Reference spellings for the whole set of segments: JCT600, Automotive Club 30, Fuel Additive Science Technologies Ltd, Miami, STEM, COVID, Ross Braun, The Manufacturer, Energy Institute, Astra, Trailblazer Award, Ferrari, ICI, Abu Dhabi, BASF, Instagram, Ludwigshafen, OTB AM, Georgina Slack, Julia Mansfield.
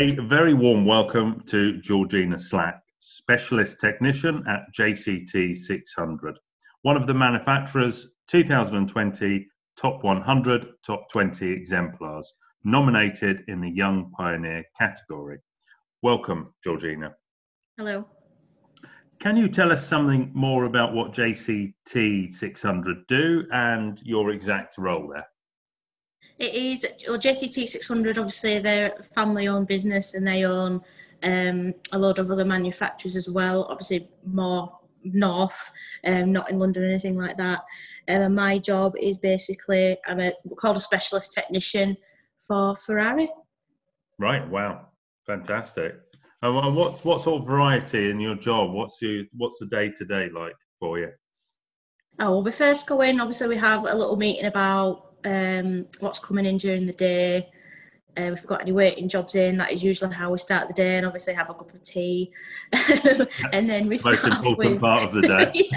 A very warm welcome to Georgina Slack, Specialist Technician at JCT600, one of the manufacturer's 2020 Top 100, Top 20 exemplars, nominated in the Young Pioneer category. Welcome, Georgina. Hello. Can you tell us something more about what JCT600 do and your exact role there? It is, well, JCT600, obviously they're a family-owned business and they own a load of other manufacturers as well, obviously more north, not in London or anything like that. And my job is basically, we're called a specialist technician for Ferrari. Right, wow, fantastic. And what sort of variety in your job? What's the day-to-day like for you? Oh, well, we first go in, obviously we have a little meeting about what's coming in during the day, if we've got any waiting jobs in, that is usually how we start the day, and obviously have a cup of tea and then we start the most important part of the day.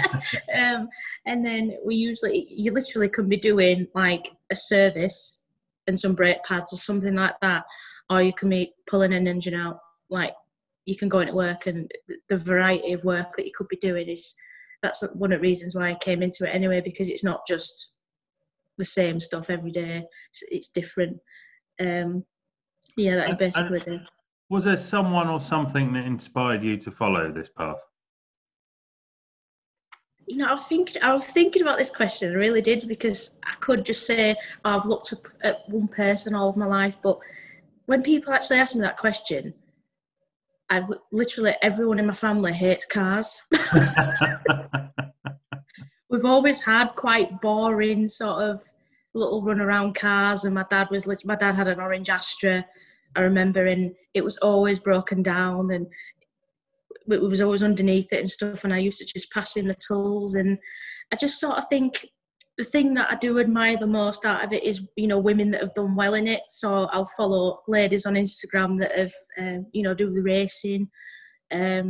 Yeah. And then we usually, you literally can be doing like a service and some brake pads or something like that, or you can be pulling an engine out. Like, you can go into work, and the variety of work that you could be doing is, that's one of the reasons why I came into it anyway, because it's not just the same stuff every day, it's different. Yeah, that's basically it. Was there someone or something that inspired you to follow this path? You know, I was thinking about this question, I really did, because I could just say, oh, I've looked up at one person all of my life, but when people actually ask me that question, I've literally, everyone in my family hates cars. We've always had quite boring sort of little run around cars, and my dad had an orange Astra, I remember, and it was always broken down and it was always underneath it and stuff, and I used to just pass in the tools. And I just sort of think the thing that I do admire the most out of it is, you know, women that have done well in it. So I'll follow ladies on Instagram that have, you know, do the racing, a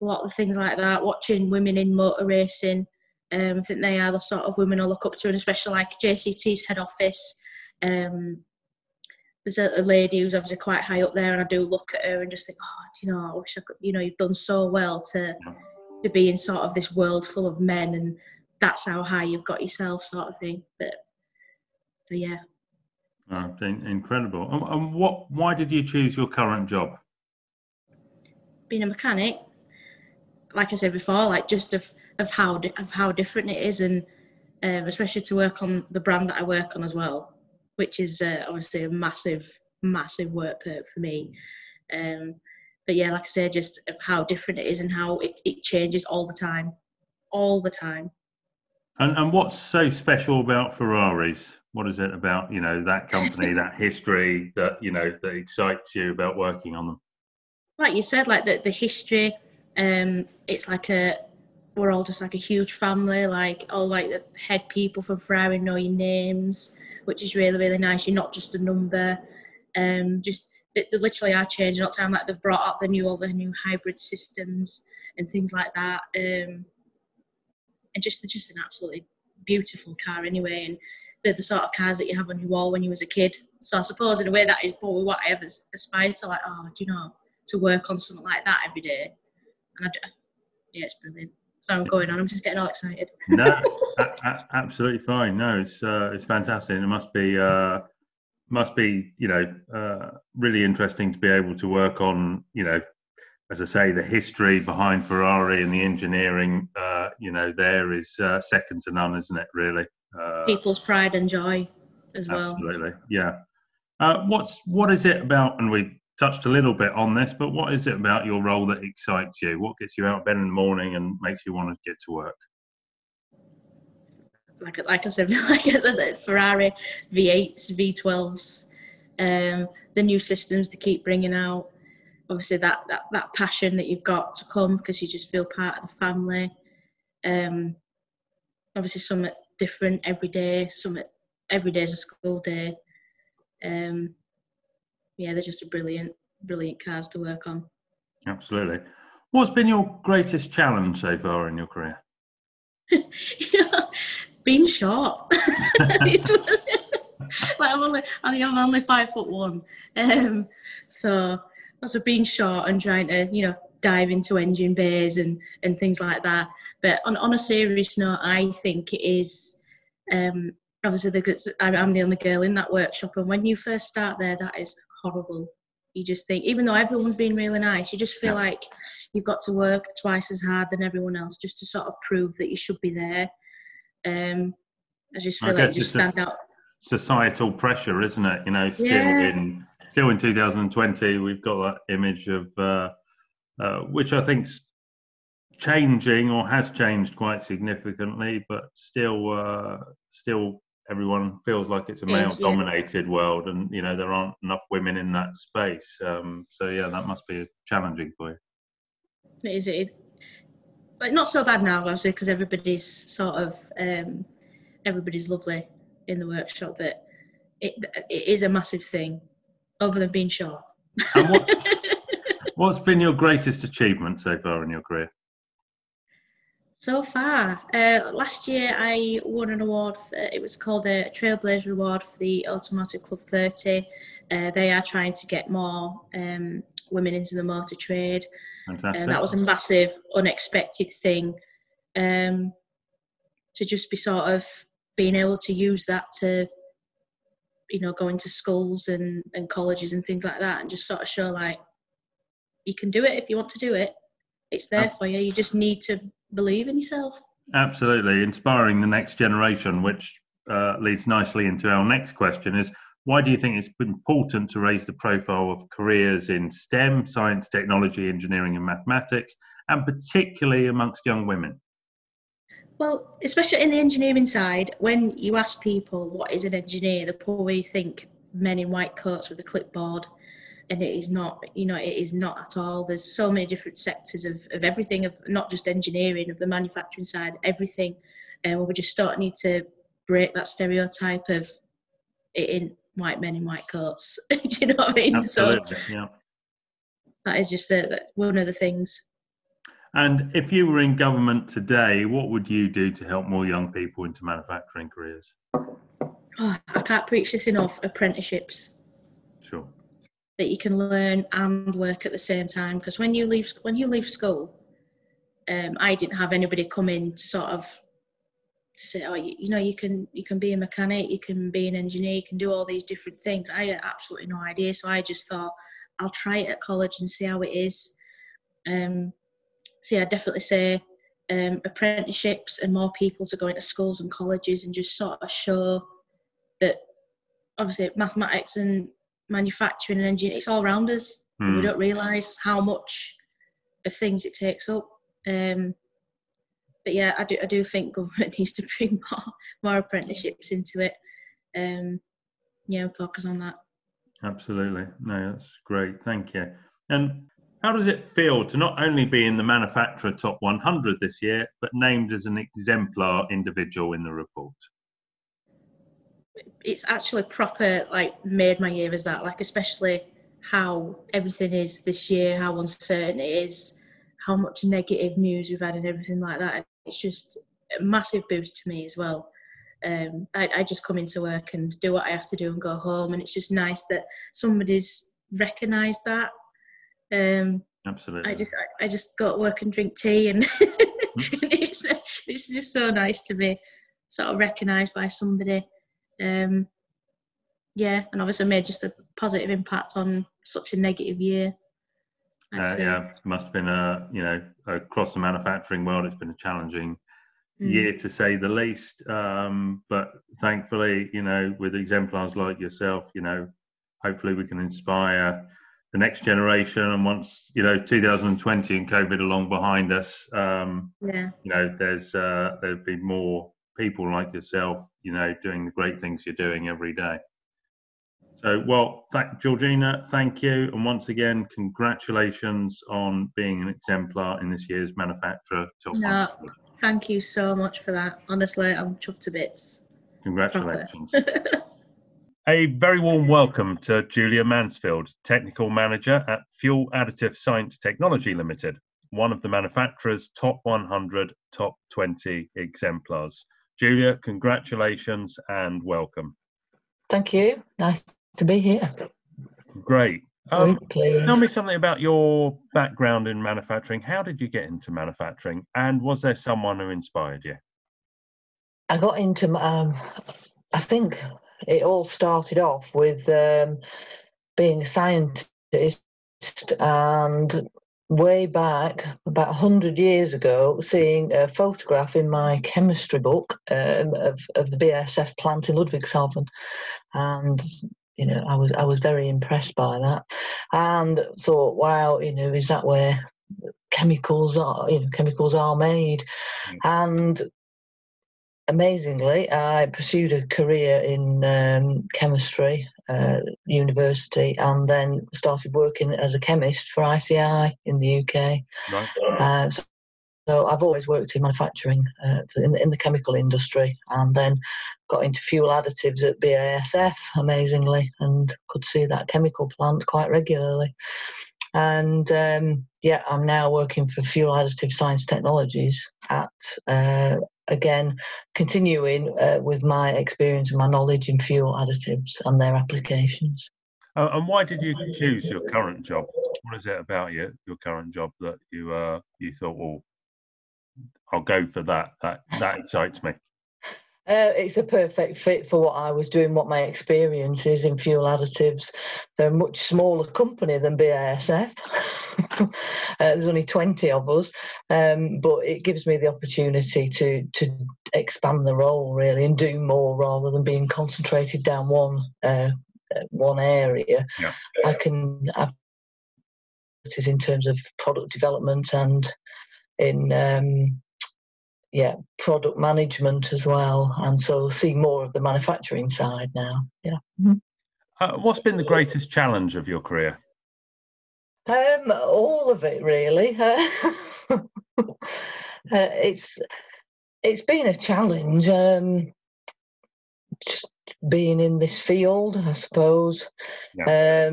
lot of things like that, watching women in motor racing. I think they are the sort of women I look up to, and especially like JCT's head office. There's a lady who's obviously quite high up there, and I do look at her and just think, oh, you know, I wish I could, you know, you've done so well to be in sort of this world full of men, and that's how high you've got yourself, sort of thing. But yeah. Oh, incredible. And why did you choose your current job? Being a mechanic, like I said before, like just of how different it is, and especially to work on the brand that I work on as well, which is obviously a massive work perk for me. But yeah, like I said, just of how different it is and how it changes all the time. And what's so special about Ferraris? What is it about, you know, that company, that history, that, you know, that excites you about working on them? Like you said, like the history, it's like we're all just like a huge family, like all like the head people from Ferrari know your names, which is really, really nice. You're not just a number. Just they literally are changing all the time. Like they've brought up all the new hybrid systems and things like that. And just an absolutely beautiful car anyway. And they're the sort of cars that you have on your wall when you was a kid. So I suppose in a way that is probably what I ever aspired to, like, oh, do you know, to work on something like that every day. And yeah, it's brilliant. So I'm going on, I'm just getting all excited. No, absolutely fine. No, it's fantastic. And it must be, you know, really interesting to be able to work on, you know, as I say, the history behind Ferrari and the engineering, you know, there is second to none, isn't it, really? People's pride and joy as well. Absolutely, yeah. What is it about, and we've touched a little bit on this, but what is it about your role that excites you? What gets you out of bed in the morning and makes you want to get to work? Like I said, Ferrari V8s, V12s, the new systems they keep bringing out. Obviously, that passion that you've got to come because you just feel part of the family. Obviously, something different every day. Every day's a school day. Yeah, they're just brilliant cars to work on. Absolutely. What's been your greatest challenge so far in your career? Being short. Like I'm only 5'1". So lots of being short and trying to, you know, dive into engine bays and things like that. But on a serious note, I think it is, obviously, I'm the only girl in that workshop, and when you first start there, that is horrible. You just think, even though everyone's been really nice, you just feel like you've got to work twice as hard than everyone else just to sort of prove that you should be there. I just feel like you just stand out. Societal pressure, isn't it? You know, still in 2020, we've got that image of which I think's changing or has changed quite significantly, but still, still everyone feels like it's a male-dominated world, and you know there aren't enough women in that space. So yeah, that must be challenging for you. It is. Like, not so bad now, obviously, because everybody's sort of everybody's lovely in the workshop, but it is a massive thing, other than being short. And what's been your greatest achievement so far in your career? So far, last year I won an award. It was called a Trailblazer Award for the Automotive Club 30. They are trying to get more women into the motor trade. Fantastic. That was a massive, unexpected thing, to just be sort of being able to use that to, you know, go into schools and colleges and things like that, and just sort of show, like, you can do it if you want to do it. It's there for you. You just need to believe in yourself. Absolutely. Inspiring the next generation, which leads nicely into our next question is, why do you think it's important to raise the profile of careers in STEM, science, technology, engineering and mathematics, and particularly amongst young women? Well, especially in the engineering side, when you ask people what is an engineer, they probably think men in white coats with a clipboard, and it is not, you know, it is not at all. There's so many different sectors of everything, of not just engineering, of the manufacturing side, everything. And we just need to break that stereotype of it in white men in white coats. Do you know what I mean? Absolutely, so, yeah. That is just one of the things. And if you were in government today, what would you do to help more young people into manufacturing careers? Oh, I can't preach this enough. Apprenticeships. Sure. That you can learn and work at the same time. Because when you leave school, I didn't have anybody come in to sort of to say, oh, you know, you can be a mechanic, you can be an engineer, you can do all these different things. I had absolutely no idea. So I just thought, I'll try it at college and see how it is. So yeah, I'd definitely say apprenticeships and more people to go into schools and colleges and just sort of show that, obviously, mathematics and manufacturing and engineering, it's all around us. Mm. We don't realise how much of things it takes up. But yeah, I do think government needs to bring more apprenticeships into it. Yeah, and focus on that. Absolutely. No, that's great. Thank you. And how does it feel to not only be in the Manufacturer Top 100 this year, but named as an exemplar individual in the report? It's actually proper, like, made my year as that, like, especially how everything is this year, how uncertain it is, how much negative news we've had and everything like that. It's just a massive boost to me as well. I just come into work and do what I have to do and go home, and it's just nice that somebody's recognised that. Absolutely. I just go to work and drink tea, and it's just so nice to be sort of recognised by somebody. Yeah, and obviously made just a positive impact on such a negative year. Yeah, must have been across the manufacturing world, it's been a challenging year to say the least. But thankfully, you know, with exemplars like yourself, you know, hopefully we can inspire the next generation, and once, you know, 2020 and COVID are long behind us, you know, there'll be more people like yourself, you know, doing the great things you're doing every day. So, well, Georgina, thank you, and once again, congratulations on being an exemplar in this year's Manufacturer Top 100. Thank you so much for that. Honestly, I'm chuffed to bits. Congratulations. A very warm welcome to Julia Mansfield, Technical Manager at Fuel Additive Science Technology Ltd, one of the manufacturer's top 100, top 20 exemplars. Julia, congratulations and welcome. Thank you. Nice to be here. Great. Tell me something about your background in manufacturing. How did you get into manufacturing, and was there someone who inspired you? I got into, I think it all started off with being a scientist, and way back, about 100 years ago, seeing a photograph in my chemistry book of the BASF plant in Ludwigshafen, and you know, I was very impressed by that, and thought, wow, you know, is that where chemicals are made? And amazingly, I pursued a career in chemistry, university, and then started working as a chemist for ICI in the UK. Right. So I've always worked in manufacturing, in the chemical industry, and then got into fuel additives at BASF, amazingly, and could see that chemical plant quite regularly. And yeah, I'm now working for Fuel Additive Science Technologies at again, continuing with my experience and my knowledge in fuel additives and their applications. And why did you choose your current job? What is it about your current job that you you thought, well, I'll go for that? That excites me. It's a perfect fit for what I was doing, what my experience is in fuel additives. They're a much smaller company than BASF. There's only 20 of us, but it gives me the opportunity to expand the role, really, and do more rather than being concentrated down one area. Yeah. I can have opportunities in terms of product development and in product management as well, and so see more of the manufacturing side now. Yeah. What's been the greatest challenge of your career? All of it, really. It's been a challenge. Just being in this field, I suppose. Yeah.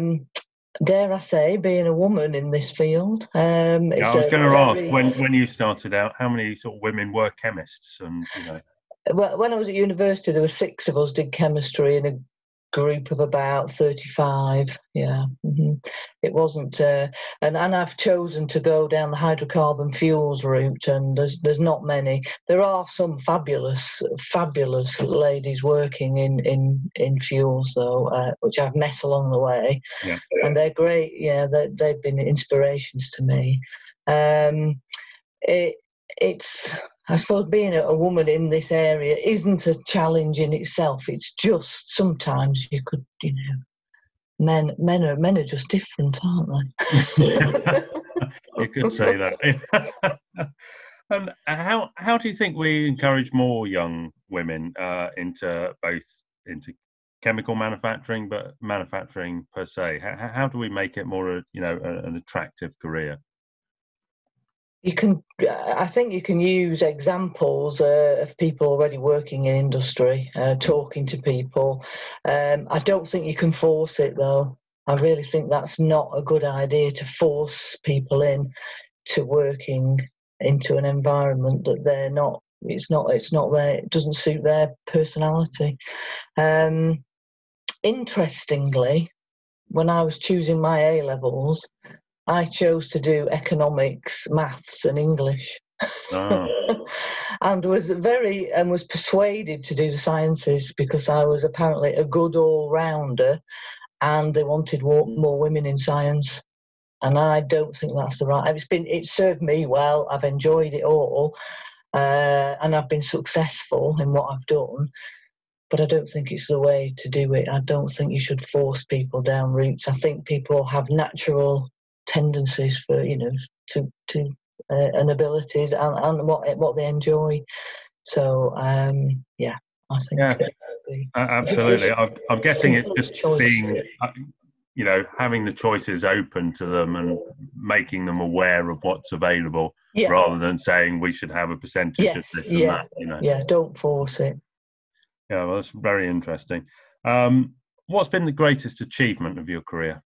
Dare I say, being a woman in this field. Yeah, I was going to ask, when you started out, how many sort of women were chemists? And you know, well, when I was at university, there were 6 of us did chemistry in a group of about 35. Yeah, it wasn't. And I've chosen to go down the hydrocarbon fuels route, and there's not many. There are some fabulous ladies working in fuels though, which I've met along the way, and they're great. Yeah, they've been inspirations to me. It's, I suppose, being a woman in this area isn't a challenge in itself. It's just sometimes you could, you know, men are just different, aren't they? You could say that. And how do you think we encourage more young women into chemical manufacturing, but manufacturing per se? How do we make it more, you know, an attractive career? I think you can use examples of people already working in industry, talking to people. I don't think you can force it, though. I really think that's not a good idea, to force people into an environment that they're not. It's not there. It doesn't suit their personality. Interestingly, when I was choosing my A levels, I chose to do economics, maths, and English, and was persuaded to do the sciences because I was apparently a good all-rounder, and they wanted more women in science. And I don't think that's the right. It served me well. I've enjoyed it all, and I've been successful in what I've done. But I don't think it's the way to do it. I don't think you should force people down routes. I think people have natural tendencies for, you know, to and abilities and what they enjoy. So I think absolutely. I'm guessing it's just being, you know, having the choices open to them and making them aware of what's available, rather than saying we should have a percentage of this and that. You know, don't force it. Yeah, well, that's very interesting. What's been the greatest achievement of your career?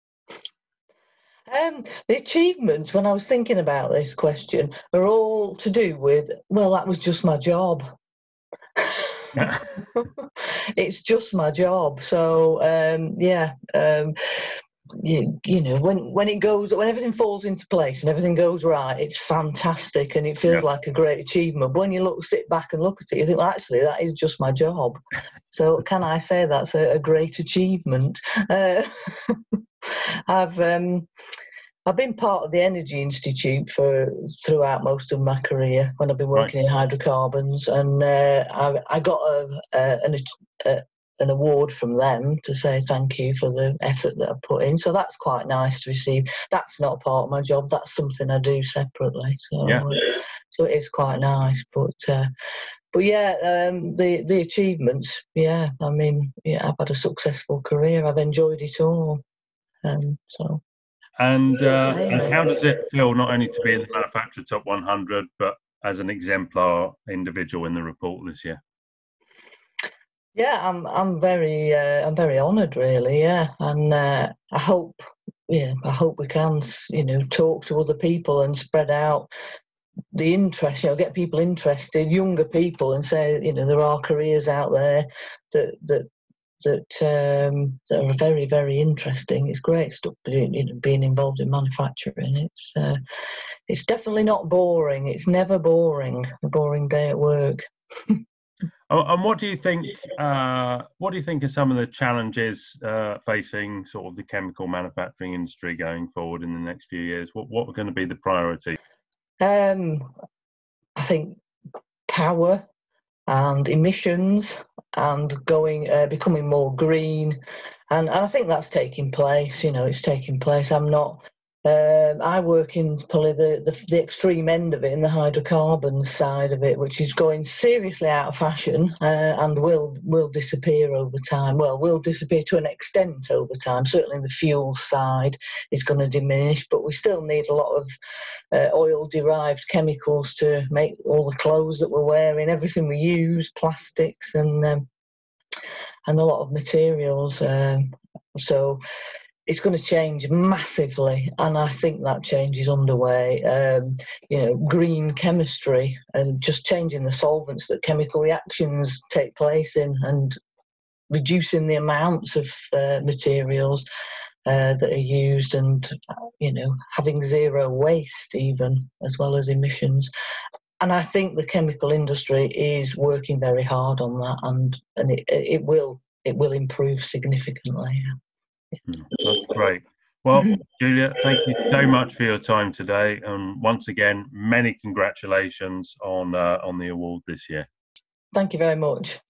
The achievements, when I was thinking about this question, are all to do with, well, that was just my job. It's just my job. So, you know, when it goes, when everything falls into place and everything goes right, it's fantastic and it feels like a great achievement. But when you sit back and look at it, you think, well, actually, that is just my job. So can I say that's a great achievement? I've been part of the Energy Institute throughout most of my career when I've been working in hydrocarbons, and I got an award from them to say thank you for the effort that I put in. So that's quite nice to receive. That's not part of my job. That's something I do separately. So so it is quite nice. But yeah, the achievements. Yeah, I mean, yeah, I've had a successful career. I've enjoyed it all. So. And how does it feel not only to be in the Manufacturer Top 100, but as an exemplar individual in the report this year? Yeah, I'm very honoured, really. Yeah, and I hope we can, you know, talk to other people and spread out the interest. You know, get people interested, younger people, and say, you know, there are careers out there that are very, very interesting. It's great stuff, you know, being involved in manufacturing. It's definitely not boring. It's never boring. A boring day at work. And what do you think? What do you think are some of the challenges facing sort of the chemical manufacturing industry going forward in the next few years? What are going to be the priority? I think power and emissions, and becoming more green, and I think that's taking place. You know, it's taking place. I'm not. I work in probably the extreme end of it, in the hydrocarbon side of it, which is going seriously out of fashion and will disappear over time. Well, will disappear to an extent over time. Certainly the fuel side is going to diminish, but we still need a lot of oil-derived chemicals to make all the clothes that we're wearing, everything we use, plastics and a lot of materials. So it's going to change massively, and I think that change is underway. You know, green chemistry and just changing the solvents that chemical reactions take place in, and reducing the amounts of materials that are used, and, you know, having zero waste even, as well as emissions. And I think the chemical industry is working very hard on that, and it will improve significantly. That's great. Well, Julia, thank you so much for your time today, and once again, many congratulations on the award this year. Thank you very much.